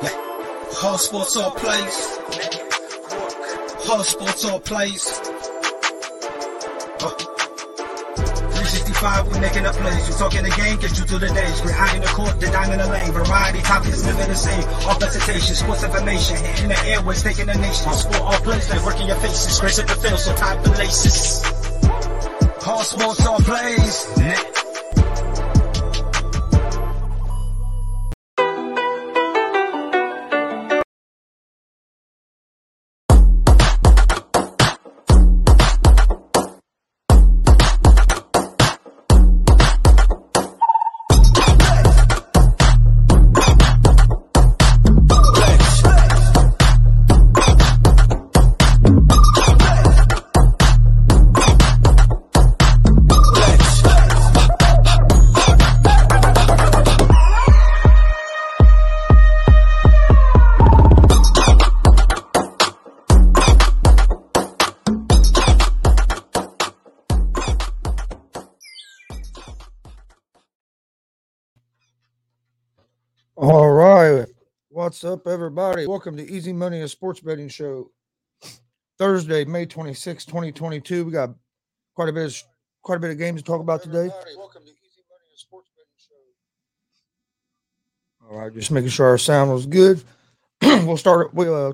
Hard sports all plays. Hard sports all plays. 365, we making the plays. You talking the game, get you through the days. We're high in the court, the dime in the lane. Variety topics, living the same. All presentation, sports information. Hitting the airways, taking the nation. Hard sport all plays, like working your faces. Scratching the field, so tie the laces. Hard sports all plays. What's up, everybody? Welcome to Easy Money, a sports betting show. Thursday, May 26, 2022. We got quite a bit of games to talk about today. Welcome to Easy Money, a sports betting show. All right, just making sure our sound was good. We'll talk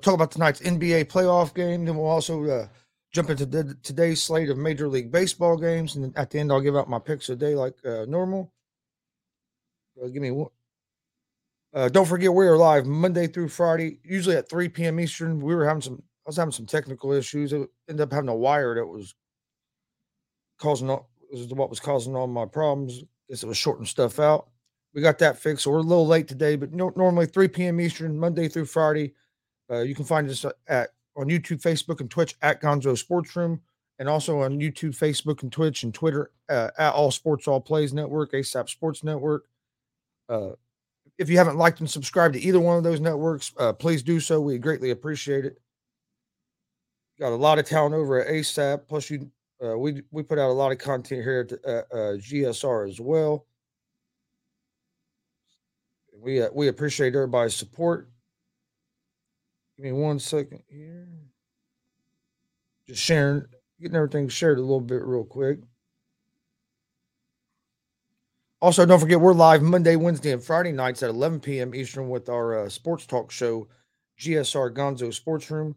about tonight's NBA playoff game. Then we'll also jump into today's slate of Major League Baseball games. And at the end, I'll give out my picks of the day like normal. Give me one. Don't forget, we are live Monday through Friday, usually at 3 p.m. Eastern. I was having some technical issues. I ended up having a wire that was causing all my problems. I guess it was shorting stuff out. We got that fixed, so we're a little late today. But normally 3 p.m. Eastern, Monday through Friday. You can find us on YouTube, Facebook, and Twitch at Gonzo Sports Room, and also on YouTube, Facebook, and Twitch, and Twitter at All Sports All Plays Network, ASAP Sports Network. If you haven't liked and subscribed to either one of those networks, please do so. We greatly appreciate it. Got a lot of talent over at ASAP. Plus, we put out a lot of content here at GSR as well. We appreciate everybody's support. Give me one second here. Just sharing, getting everything shared a little bit real quick. Also, don't forget, we're live Monday, Wednesday, and Friday nights at 11 p.m. Eastern with our sports talk show, GSR Gonzo Sports Room.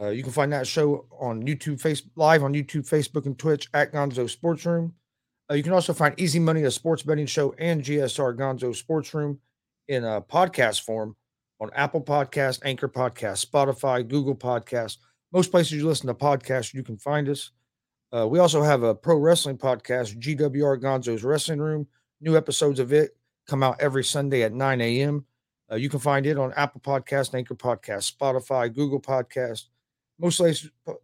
You can find that show on YouTube, live on YouTube, Facebook, and Twitch at Gonzo Sports Room. You can also find Easy Money, a sports betting show, and GSR Gonzo Sports Room in a podcast form on Apple Podcasts, Anchor Podcasts, Spotify, Google Podcasts. Most places you listen to podcasts, you can find us. We also have a pro wrestling podcast, GWR Gonzo's Wrestling Room. New episodes of it come out every Sunday at 9 a.m. You can find it on Apple Podcasts, Anchor Podcasts, Spotify, Google Podcasts. Most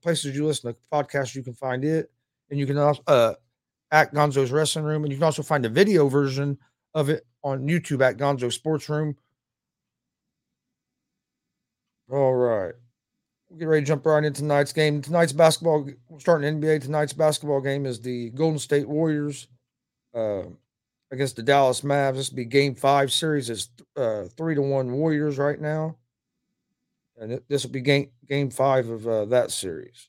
places you listen to podcasts, you can find it. And you can also at Gonzo's Wrestling Room. And you can also find a video version of it on YouTube at Gonzo Sports Room. All right. We'll get ready to jump right into tonight's game. Tonight's basketball, we're starting NBA. Tonight's basketball game is the Golden State Warriors. Against the Dallas Mavs. This will be game 5. Series is 3-1 Warriors right now. And this will be game 5 of that series.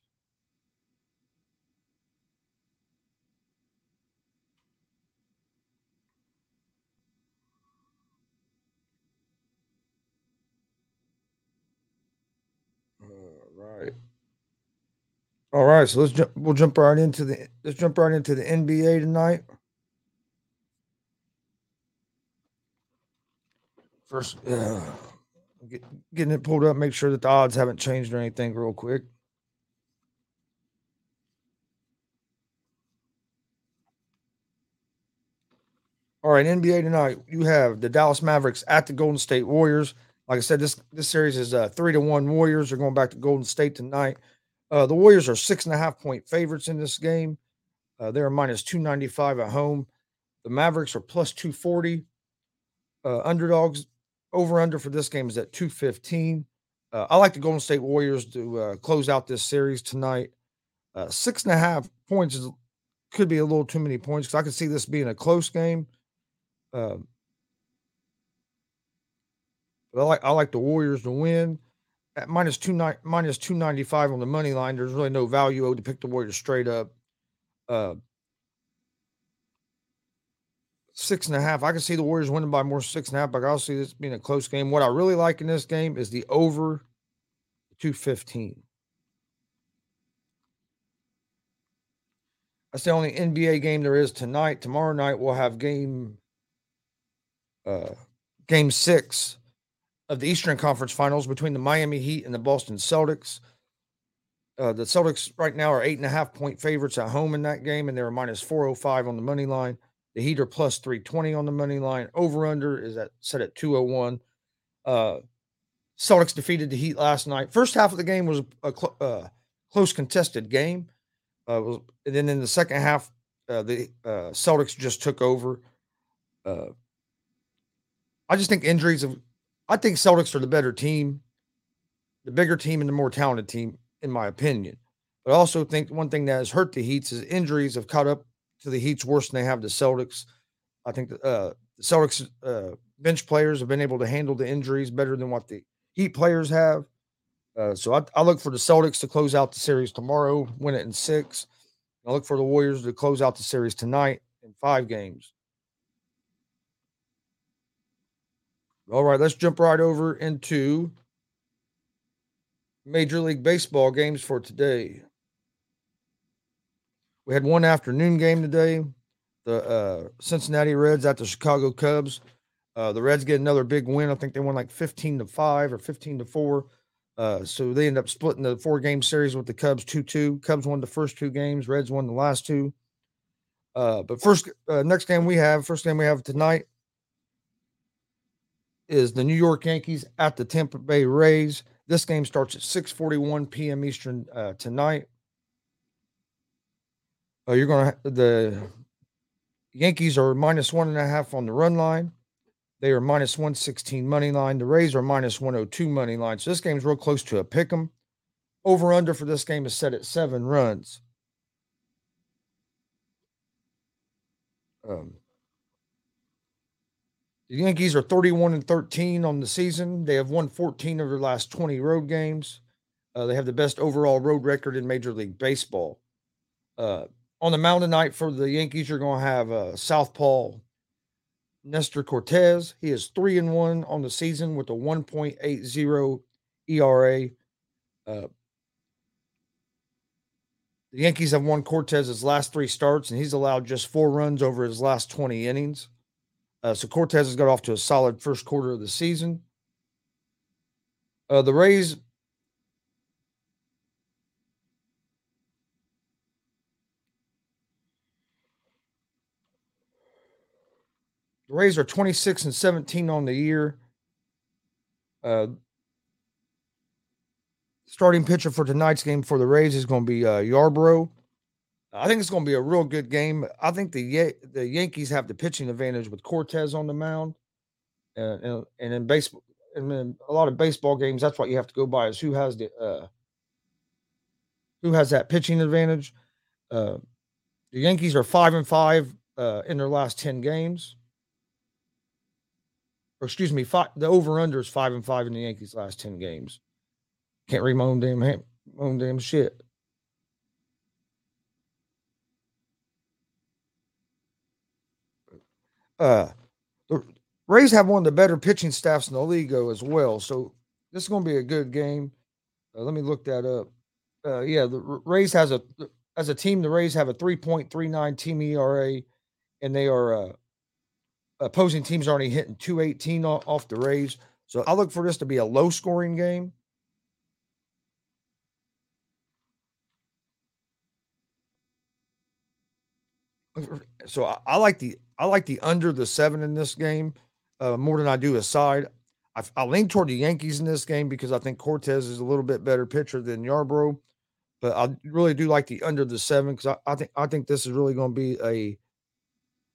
All right, so let's jump right into the NBA tonight. First, getting it pulled up, make sure that the odds haven't changed or anything real quick. All right, NBA tonight, you have the Dallas Mavericks at the Golden State Warriors. Like I said, this series is 3-1 Warriors. They're going back to Golden State tonight. The Warriors are 6.5-point favorites in this game. They're minus 295 at home. The Mavericks are plus 240. Underdogs. Over-under for this game is at 215. I like the Golden State Warriors to close out this series tonight. 6.5 points could be a little too many points because I could see this being a close game. But I like the Warriors to win at minus 295 on the money line. There's really no value owed to pick the Warriors straight up. 6.5. I can see the Warriors winning by more than 6.5. But I also see this being a close game. What I really like in this game is the over 215. That's the only NBA game there is tonight. Tomorrow night we'll have game six of the Eastern Conference Finals between the Miami Heat and the Boston Celtics. The Celtics right now are 8.5 point favorites at home in that game, and they're minus 405 on the money line. The Heat are plus 320 on the money line. Over-under is set at 201. Celtics defeated the Heat last night. First half of the game was a close contested game. And then in the second half, the Celtics just took over. I just think I think Celtics are the better team, the bigger team, and the more talented team, in my opinion. But I also think one thing that has hurt the Heats is injuries have caught up to the Heats worse than they have the Celtics. I think the Celtics bench players have been able to handle the injuries better than what the Heat players have. So I look for the Celtics to close out the series tomorrow, win it in 6. I look for the Warriors to close out the series tonight in 5 games. All right, let's jump right over into Major League Baseball games for today. We had one afternoon game today, the Cincinnati Reds at the Chicago Cubs. The Reds get another big win. I think they won like 15-5 or 15-4. So they end up splitting the 4-game series with the Cubs 2-2. Cubs won the first 2 games. Reds won the last 2. But first game we have tonight is the New York Yankees at the Tampa Bay Rays. This game starts at 6:41 p.m. Eastern tonight. The Yankees are minus 1.5 on the run line. They are minus 116 money line. The Rays are minus 102 money line. So this game's real close to a pick 'em. Over under for this game is set at 7 runs. The Yankees are 31-13 on the season. They have won 14 of their last 20 road games. They have the best overall road record in Major League Baseball. On the mound tonight for the Yankees, you're going to have Southpaw Nestor Cortes. He is 3-1 on the season with a 1.80 ERA. The Yankees have won Cortez's last 3 starts, and he's allowed just 4 runs over his last 20 innings. So Cortes has got off to a solid first quarter of the season. The Rays... The Rays are 26-17 on the year. Starting pitcher for tonight's game for the Rays is going to be Yarbrough. I think it's going to be a real good game. I think the Yankees have the pitching advantage with Cortes on the mound, and in baseball, and in a lot of baseball games, that's what you have to go by is who has that pitching advantage. The Yankees are 5-5 in their last 10 games. Or excuse me, the over-under is 5-5 in the Yankees' last 10 games. Can't read my own damn shit. The Rays have one of the better pitching staffs in the league as well, so this is going to be a good game. Let me look that up. The Rays have a 3.39 team ERA, and they are opposing teams already hitting 218 off the Rays. So I look for this to be a low-scoring game. So I like the under the 7 in this game more than I do a side. I lean toward the Yankees in this game because I think Cortes is a little bit better pitcher than Yarbrough. But I really do like the under the 7 because I think this is really going to be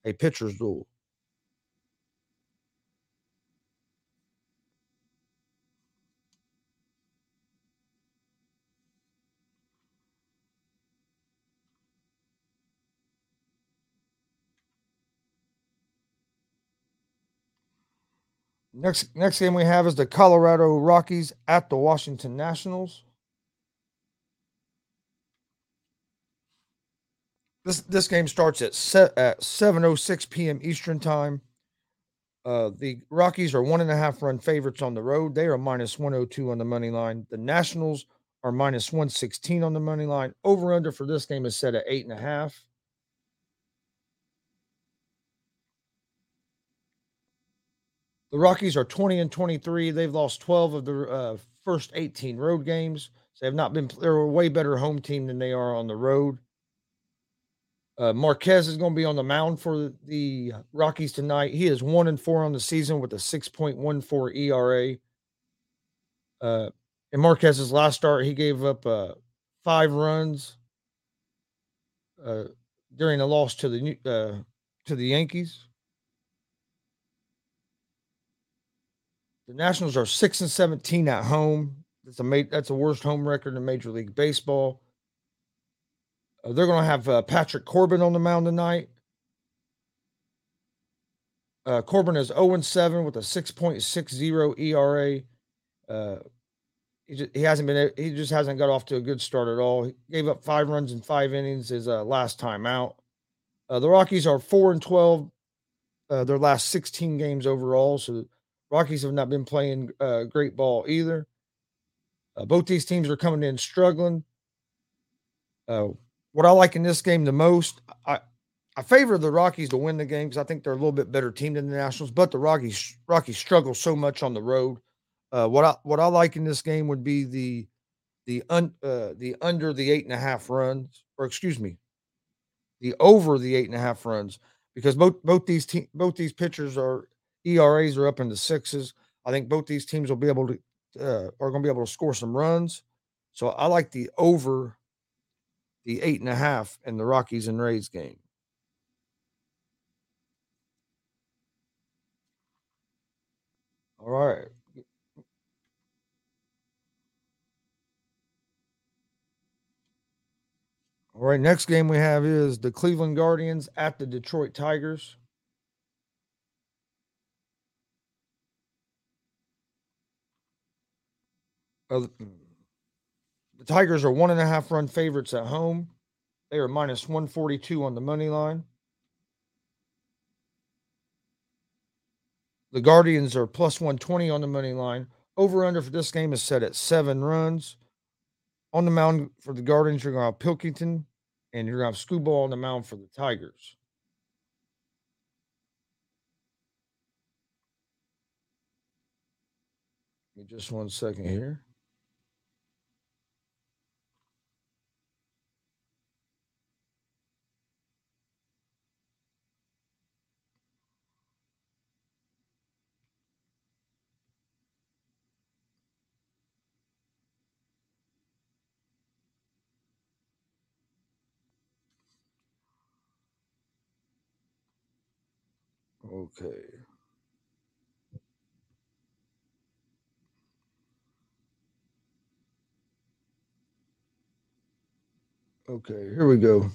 a pitcher's duel. Next game we have is the Colorado Rockies at the Washington Nationals. This game starts at 7:06 p.m. Eastern time. The Rockies are 1.5-run favorites on the road. They are minus 102 on the money line. The Nationals are minus 116 on the money line. Over-under for this game is set at 8.5. The Rockies are 20-23. They've lost 12 of the first 18 road games. So they have not been. They're a way better home team than they are on the road. Marquez is going to be on the mound for the Rockies tonight. He is 1-4 on the season with a 6.14 ERA. In Marquez's last start, he gave up 5 runs during a loss to the Yankees. The Nationals are 6-17 at home. That's the worst home record in Major League Baseball. They're going to have Patrick Corbin on the mound tonight. Corbin is 0-7 with a 6.60 ERA. He just hasn't got off to a good start at all. He gave up 5 runs in 5 innings his last time out. The Rockies are 4-12 their last 16 games overall. So the Rockies have not been playing great ball either. Both these teams are coming in struggling. What I like in this game the most, I favor the Rockies to win the game because I think they're a little bit better team than the Nationals, but the Rockies struggle so much on the road. What I like in this game would be the under the 8.5 runs, or excuse me, the over the 8.5 runs, because both these pitchers are ERAs are up in the 6s. I think both these teams will be able to are going to be able to score some runs, so I like the over the 8.5 in the Rockies and Rays game. All right. All right, next game we have is the Cleveland Guardians at the Detroit Tigers. The Tigers are 1.5-run favorites at home. They are minus 142 on the money line. The Guardians are plus 120 on the money line. Over-under for this game is set at 7 runs. On the mound for the Guardians, you're going to have Pilkington, and you're going to have Skubal on the mound for the Tigers. Give me just 1 second here. Okay. Okay, here we go.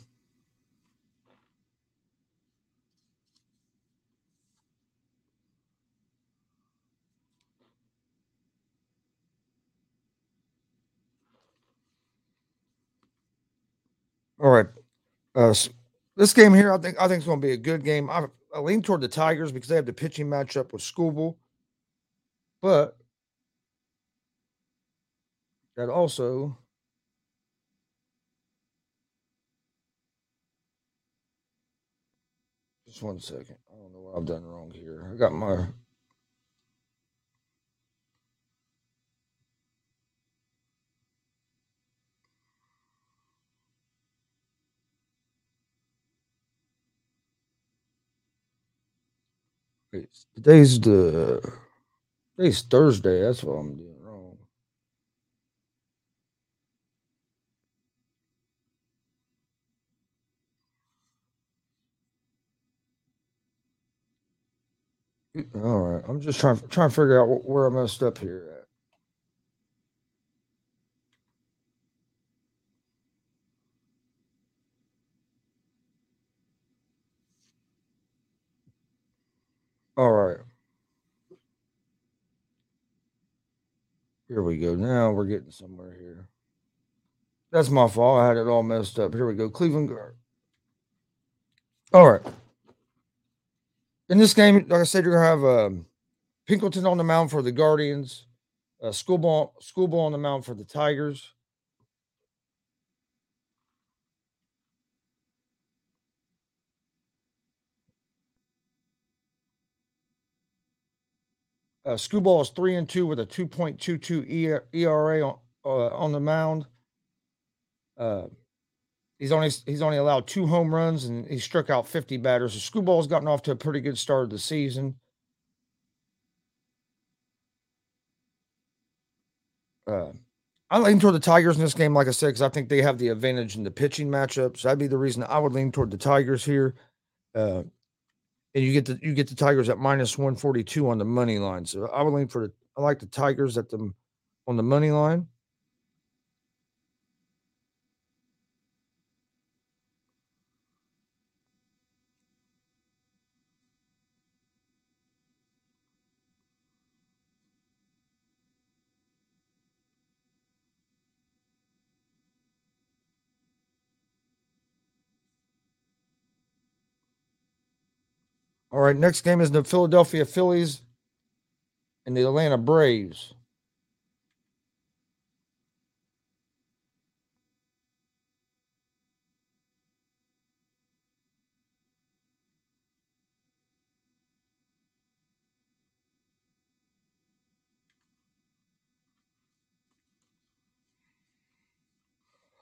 All right. This game here, I think it's going to be a good game. I lean toward the Tigers because they have the pitching matchup with Skubal, but that also just 1 second. I don't know what I've done wrong here. I got my Today's Thursday. That's what I'm doing wrong. All right, I'm just trying to figure out where I messed up here at. All right. Here we go. Now we're getting somewhere here. That's my fault. I had it all messed up. Here we go. Cleveland Guard. All right. In this game, like I said, you're going to have Pilkington on the mound for the Guardians. Skubal on the mound for the Tigers. Skubal is 3-2 with a 2.22 ERA on the mound. He's only allowed 2 home runs, and he struck out 50 batters. So Skubal's gotten off to a pretty good start of the season. I lean toward the Tigers in this game, like I said, because I think they have the advantage in the pitching matchup. So that'd be the reason I would lean toward the Tigers here. And you get the Tigers at -142 on the money line. So I would lean for I like the Tigers at them on the money line. All right, next game is the Philadelphia Phillies and the Atlanta Braves.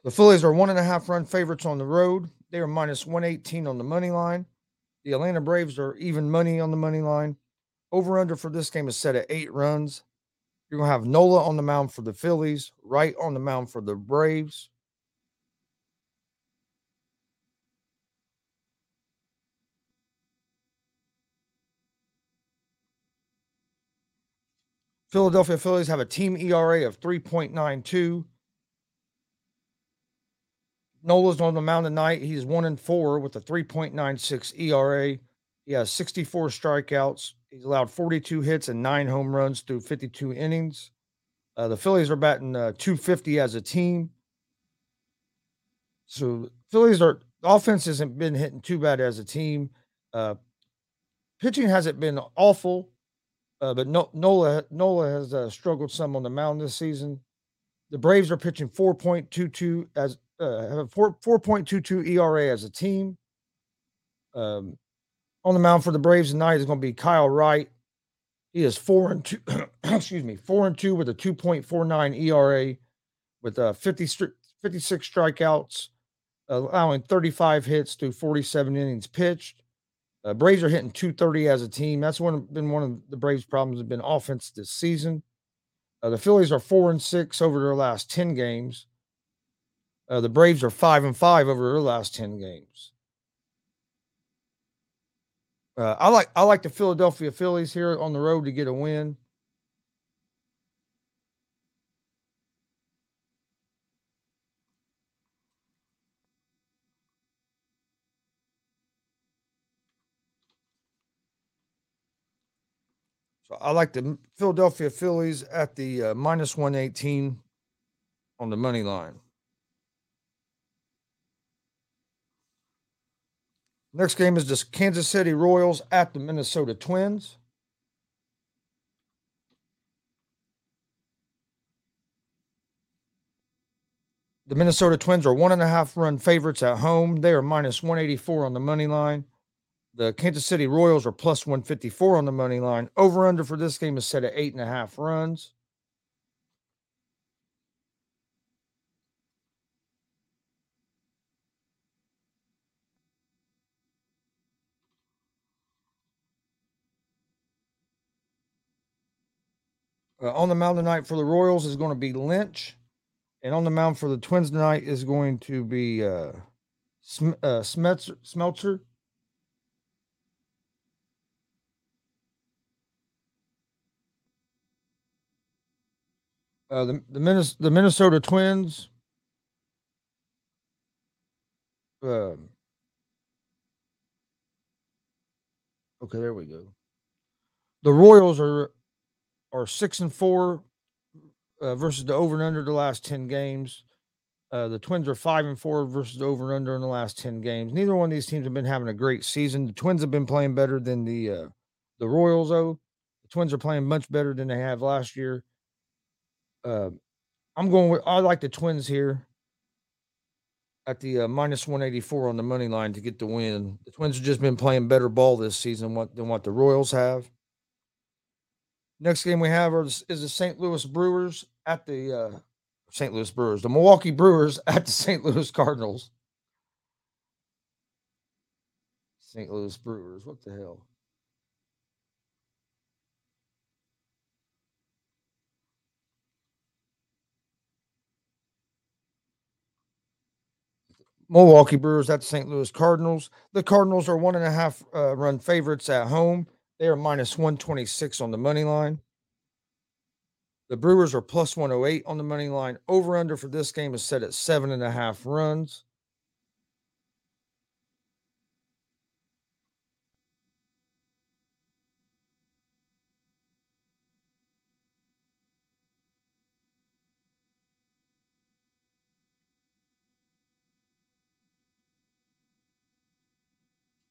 The Phillies are 1.5-run favorites on the road. They are -118 on the money line. The Atlanta Braves are even money on the money line. Over-under for this game is set at 8 runs. You're going to have Nola on the mound for the Phillies, Wright on the mound for the Braves. Philadelphia Phillies have a team ERA of 3.92. Nola's on the mound tonight. He's 1-4 with a 3.96 ERA. He has 64 strikeouts. He's allowed 42 hits and 9 home runs through 52 innings. The Phillies are batting .250 as a team. So Phillies are offense hasn't been hitting too bad as a team. Pitching hasn't been awful, but Nola has struggled some on the mound this season. The Braves are pitching 4.22 as have a 4.22 ERA as a team. On the mound for the Braves tonight is going to be Kyle Wright. He is 4-2. Excuse me, 4-2 with a 2.49 ERA, with 56 strikeouts, allowing 35 hits through 47 innings pitched. Braves are hitting .230 as a team. That's been one of the Braves' problems. Have been offense this season. The Phillies are 4-6 over their last 10 games. The Braves are 5-5 over their last 10 games. I like the Philadelphia Phillies here on the road to get a win. So I like the Philadelphia Phillies at the -118 on the money line. Next game is the Kansas City Royals at the Minnesota Twins. The Minnesota Twins are 1.5-run favorites at home. They are -184 on the money line. The Kansas City Royals are +154 on the money line. Over-under for this game is set at 8.5 runs. On the mound tonight for the Royals is going to be Lynch. And on the mound for the Twins tonight is going to be Smeltzer. The Minnesota Twins okay, there we go. The Royals are 6-4 versus the over and under the last 10 games. The Twins are 5-4 versus the over and under in the last 10 games. Neither one of these teams have been having a great season. The Twins have been playing better than the Royals, though. The Twins are playing much better than they have last year. I like the Twins here at the minus 184 on the money line to get the win. The Twins have just been playing better ball this season than what the Royals have. Next game we have is the St. Louis Brewers at the the Milwaukee Brewers at the St. Louis Cardinals. St. Louis Brewers, what the hell? Milwaukee Brewers at the St. Louis Cardinals. The Cardinals are 1.5 run favorites at home. They are minus 126 on the money line. The Brewers are plus 108 on the money line. Over-under for this game is set at 7.5 runs.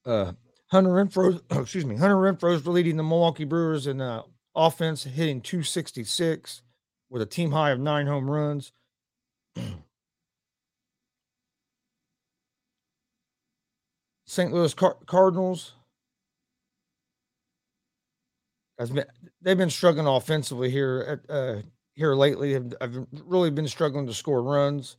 Hunter Renfro's leading the Milwaukee Brewers in offense, hitting .266 with a team high of 9 home runs. St. Louis Cardinals they've been struggling offensively here here lately. I've really been struggling to score runs.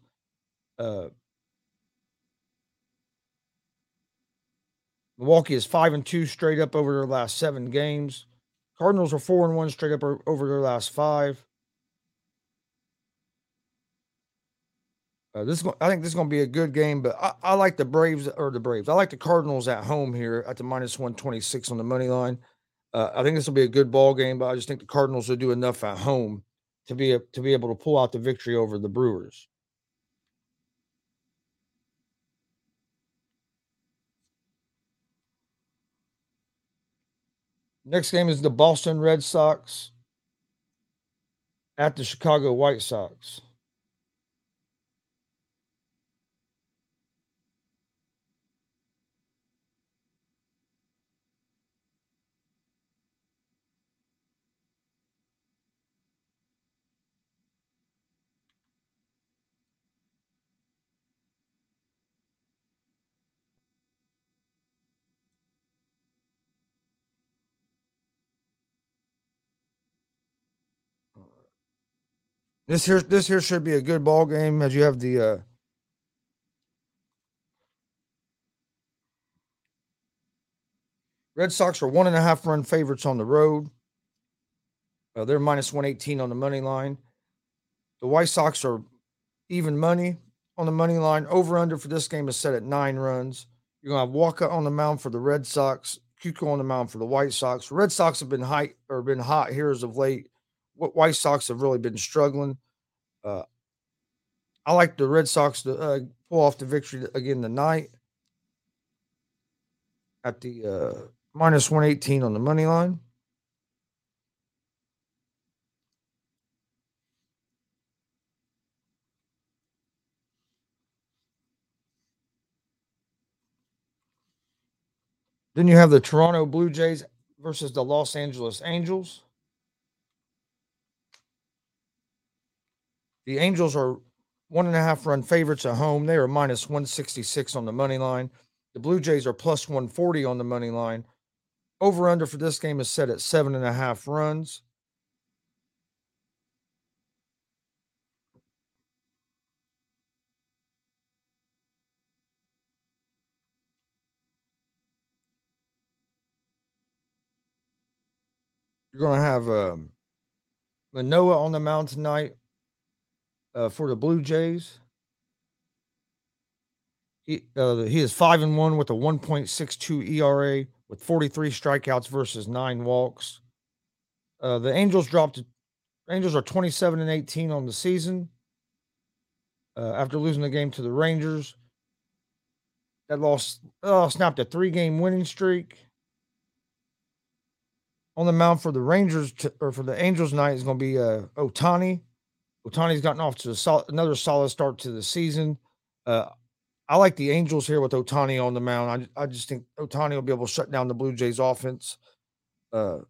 Milwaukee is 5-2 straight up over their last 7 games. Cardinals are 4-1 straight up over their last 5. I think this is going to be a good game, but I like I like the Cardinals at home here at the minus 126 on the money line. I think this will be a good ball game, but I just think the Cardinals will do enough at home to be able to pull out the victory over the Brewers. Next game is the Boston Red Sox at the Chicago White Sox. This here should be a good ball game as you have the Red Sox are 1.5 run favorites on the road. They're minus 118 on the money line. The White Sox are even money on the money line. Over under for this game is set at 9 runs. You're gonna have Waka on the mound for the Red Sox, Cuco on the mound for the White Sox. Red Sox have been hot here as of late. White Sox have really been struggling. I like the Red Sox to pull off the victory again tonight at the minus 118 on the money line. Then you have the Toronto Blue Jays versus the Los Angeles Angels. The Angels are 1.5 run favorites at home. They are minus 166 on the money line. The Blue Jays are plus 140 on the money line. Over-under for this game is set at 7.5 runs. You're going to have Manoa on the mound tonight. For the Blue Jays, he is 5-1 with a 1.62 ERA with 43 strikeouts versus 9 walks. The Angels Angels are 27-18 on the season after losing the game to the Rangers. That loss snapped a 3-game winning streak. On the mound for the Angels tonight is going to be Ohtani. Ohtani's gotten off to another solid start to the season. I like the Angels here with Ohtani on the mound. I just think Ohtani will be able to shut down the Blue Jays offense. So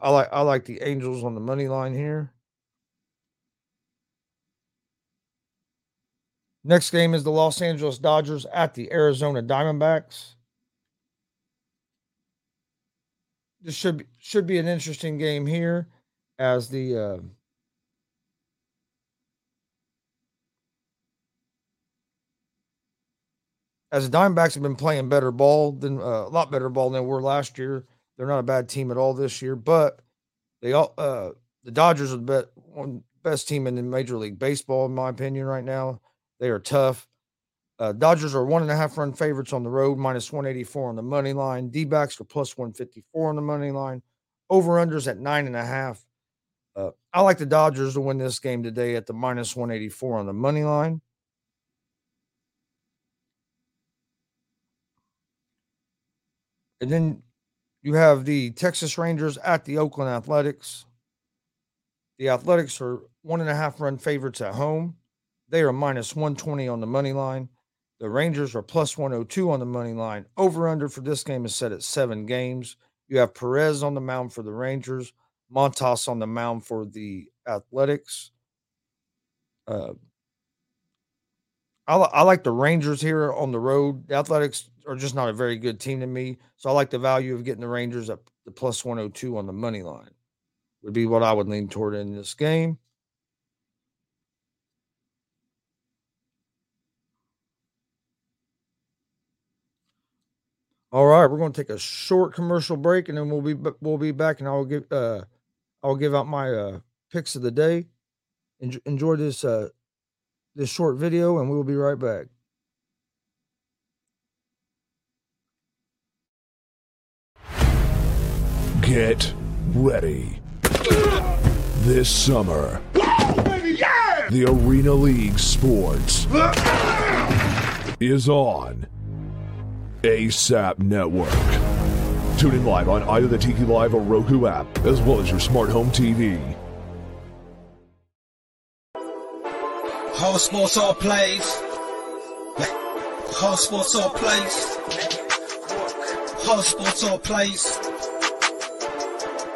I like the Angels on the money line here. Next game is the Los Angeles Dodgers at the Arizona Diamondbacks. This should be an interesting game here, as the Diamondbacks have been playing better ball than a lot better ball than they were last year. They're not a bad team at all this year, but they all the Dodgers are the best team in the Major League Baseball, in my opinion, right now. They are tough. Dodgers are 1.5-run favorites on the road, minus 184 on the money line. D-backs are plus 154 on the money line. Over-unders at 9.5. I like the Dodgers to win this game today at the minus 184 on the money line. And then you have the Texas Rangers at the Oakland Athletics. The Athletics are 1.5-run favorites at home. They are minus 120 on the money line. The Rangers are plus 102 on the money line. Over-under for this game is set at 7 games. You have Perez on the mound for the Rangers, Montas on the mound for the Athletics. I like the Rangers here on the road. The Athletics are just not a very good team to me, so I like the value of getting the Rangers at the plus 102 on the money line. Would be what I would lean toward in this game. All right, we're going to take a short commercial break, and then we'll be back, and I'll give out my picks of the day. Enjoy this short video, and we'll be right back. Get ready this summer. Whoa, baby, yeah! The Arena League Sports is on ASAP Network. Tune in live on either the Tiki Live or Roku app, as well as your smart home TV. Whole sports all plays. Whole sports all plays. Whole sports all plays.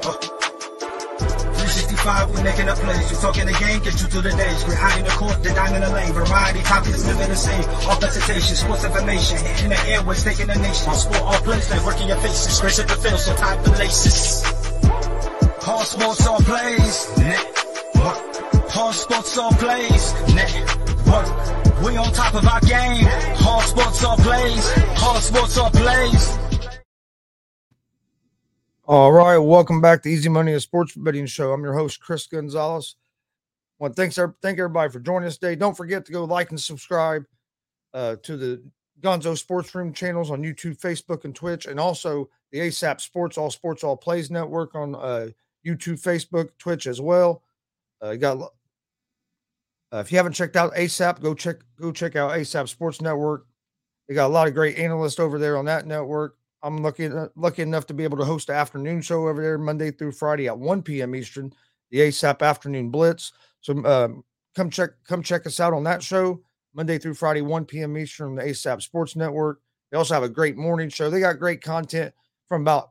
365, we making a place. You talking the game, get you through the days. We're high in the court, the dime in the lane. Variety, topics, living the same. All presentation, sports information. In the airways, taking the nation. All sport, all plays, they working your faces. Grace at the field, so tie the laces. All sports, all plays. Network. All sports, all plays. Network. We on top of our game. All sports, all plays. All sports, all plays. All right, welcome back to Easy Money, a sports betting show. I'm your host, Chris Gonzalez. Well, thank everybody for joining us today. Don't forget to go like and subscribe to the Gonzo Sports Room channels on YouTube, Facebook, and Twitch, and also the ASAP Sports, All Plays Network on YouTube, Facebook, Twitch as well. If you haven't checked out ASAP, go check out ASAP Sports Network. They got a lot of great analysts over there on that network. I'm lucky enough to be able to host an afternoon show over there Monday through Friday at 1 p.m. Eastern, the ASAP Afternoon Blitz. So come check us out on that show Monday through Friday, 1 p.m. Eastern on the ASAP Sports Network. They also have a great morning show. They got great content from about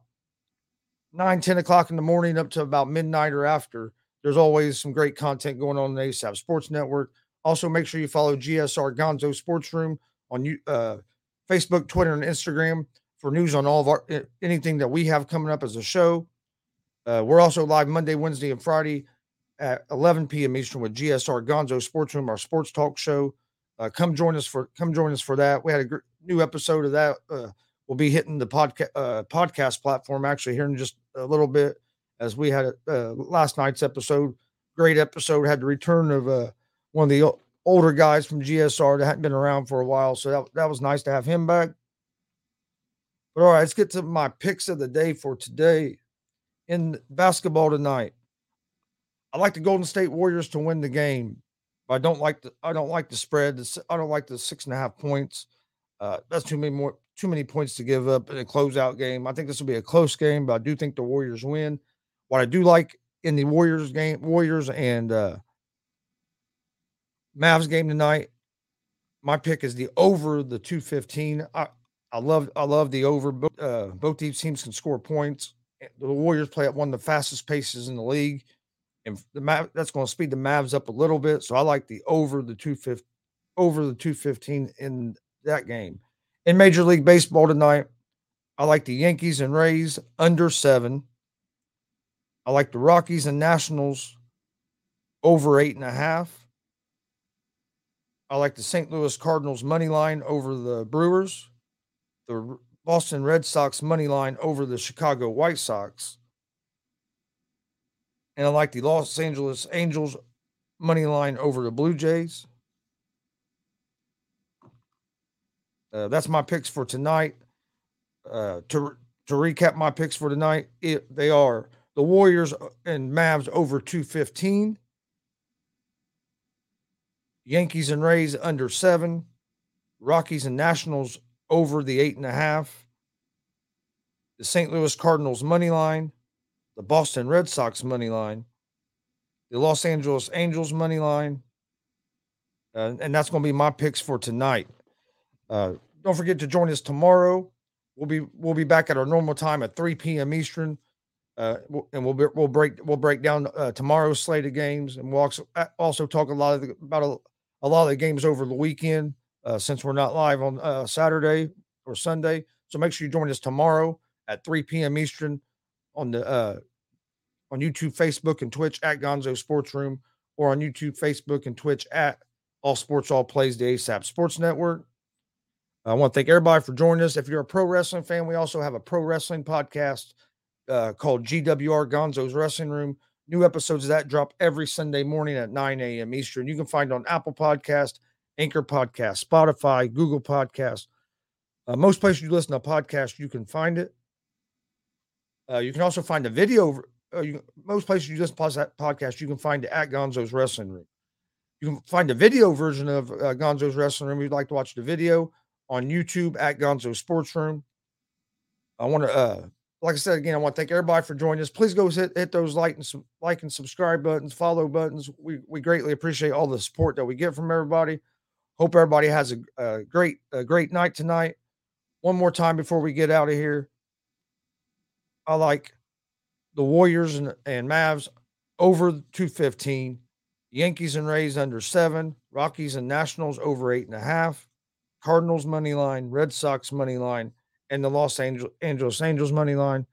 9, 10 o'clock in the morning up to about midnight or after. There's always some great content going on the ASAP Sports Network. Also, make sure you follow GSR Gonzo Sports Room on Facebook, Twitter, and Instagram for news on all of anything that we have coming up as a show. We're also live Monday, Wednesday, and Friday at 11 p.m. Eastern with GSR Gonzo Sports Room, our sports talk show. Come join us for that. We had a new episode of that. We'll be hitting the podcast platform actually here in just a little bit, as we had last night's episode. Great episode. Had the return of one of the older guys from GSR that hadn't been around for a while, so that was nice to have him back. But all right, let's get to my picks of the day for today. In basketball tonight, I like the Golden State Warriors to win the game, but I don't like the spread. I don't like the 6.5 points. That's too many points to give up in a closeout game. I think this will be a close game, but I do think the Warriors win. What I do like in the Warriors and Mavs game tonight. My pick is the over, the 215. I love the over. Both these teams can score points. The Warriors play at one of the fastest paces in the league, and that's going to speed the Mavs up a little bit. So I like the over, the 215 in that game. In Major League Baseball tonight, I like the Yankees and Rays under 7. I like the Rockies and Nationals over 8.5. I like the St. Louis Cardinals money line over the Brewers, the Boston Red Sox money line over the Chicago White Sox, and I like the Los Angeles Angels money line over the Blue Jays. That's my picks for tonight. To recap my picks for tonight, they are the Warriors and Mavs over 215. Yankees and Rays under 7. Rockies and Nationals over the 8.5. The St. Louis Cardinals money line. The Boston Red Sox money line. The Los Angeles Angels money line. And that's going to be my picks for tonight. Don't forget to join us tomorrow. We'll be back at our normal time at 3 p.m. Eastern. And we'll break down tomorrow's slate of games, and we'll also talk about a lot of the games over the weekend since we're not live on Saturday or Sunday. So make sure you join us tomorrow at 3 p.m. Eastern on the on YouTube, Facebook, and Twitch at Gonzo Sports Room, or on YouTube, Facebook, and Twitch at All Sports All Plays, the ASAP Sports Network. I want to thank everybody for joining us. If you're a pro wrestling fan, we also have a pro wrestling podcast called GWR Gonzo's Wrestling Room. New episodes of that drop every Sunday morning at 9 a.m. Eastern. You can find on Apple Podcast, Anchor Podcast, Spotify, Google Podcast. Most places you listen to podcasts, you can find it. You can also find a video. Most places you listen to podcasts, you can find it at Gonzo's Wrestling Room. You can find a video version of Gonzo's Wrestling Room. If you'd like to watch the video on YouTube at Gonzo Sports Room. I want to... Like I said, again, I want to thank everybody for joining us. Please go hit those like and subscribe buttons, follow buttons. We greatly appreciate all the support that we get from everybody. Hope everybody has a great night tonight. One more time before we get out of here. I like the Warriors and Mavs over 215. Yankees and Rays under 7. Rockies and Nationals over 8.5. Cardinals money line, Red Sox money line, and the Los Angeles Angels money line.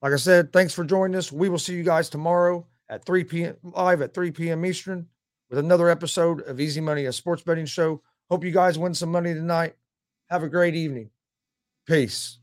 Like I said, thanks for joining us. We will see you guys tomorrow at 3 p.m. live at 3 p.m. Eastern with another episode of Easy Money, a sports betting show. Hope you guys win some money tonight. Have a great evening. Peace.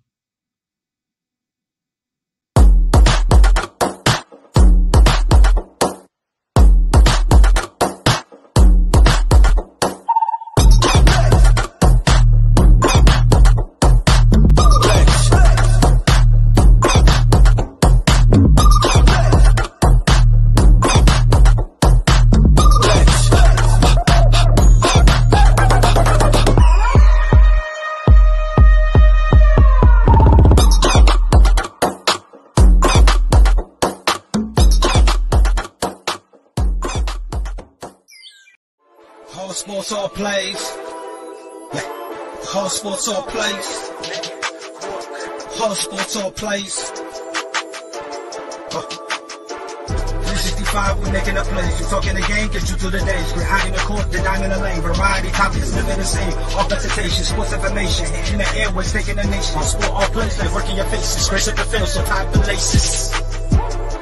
All plays, all sports, all plays, all sports, all plays. 365, we making a place. You talking the game, get you through the days. We're high in the court, the diamond in the lane. Variety topics, living the same. All vegetation, sports information. In the airways, taking the nation. All sport, all plays, like working your faces. Scratch up the field, so type the laces.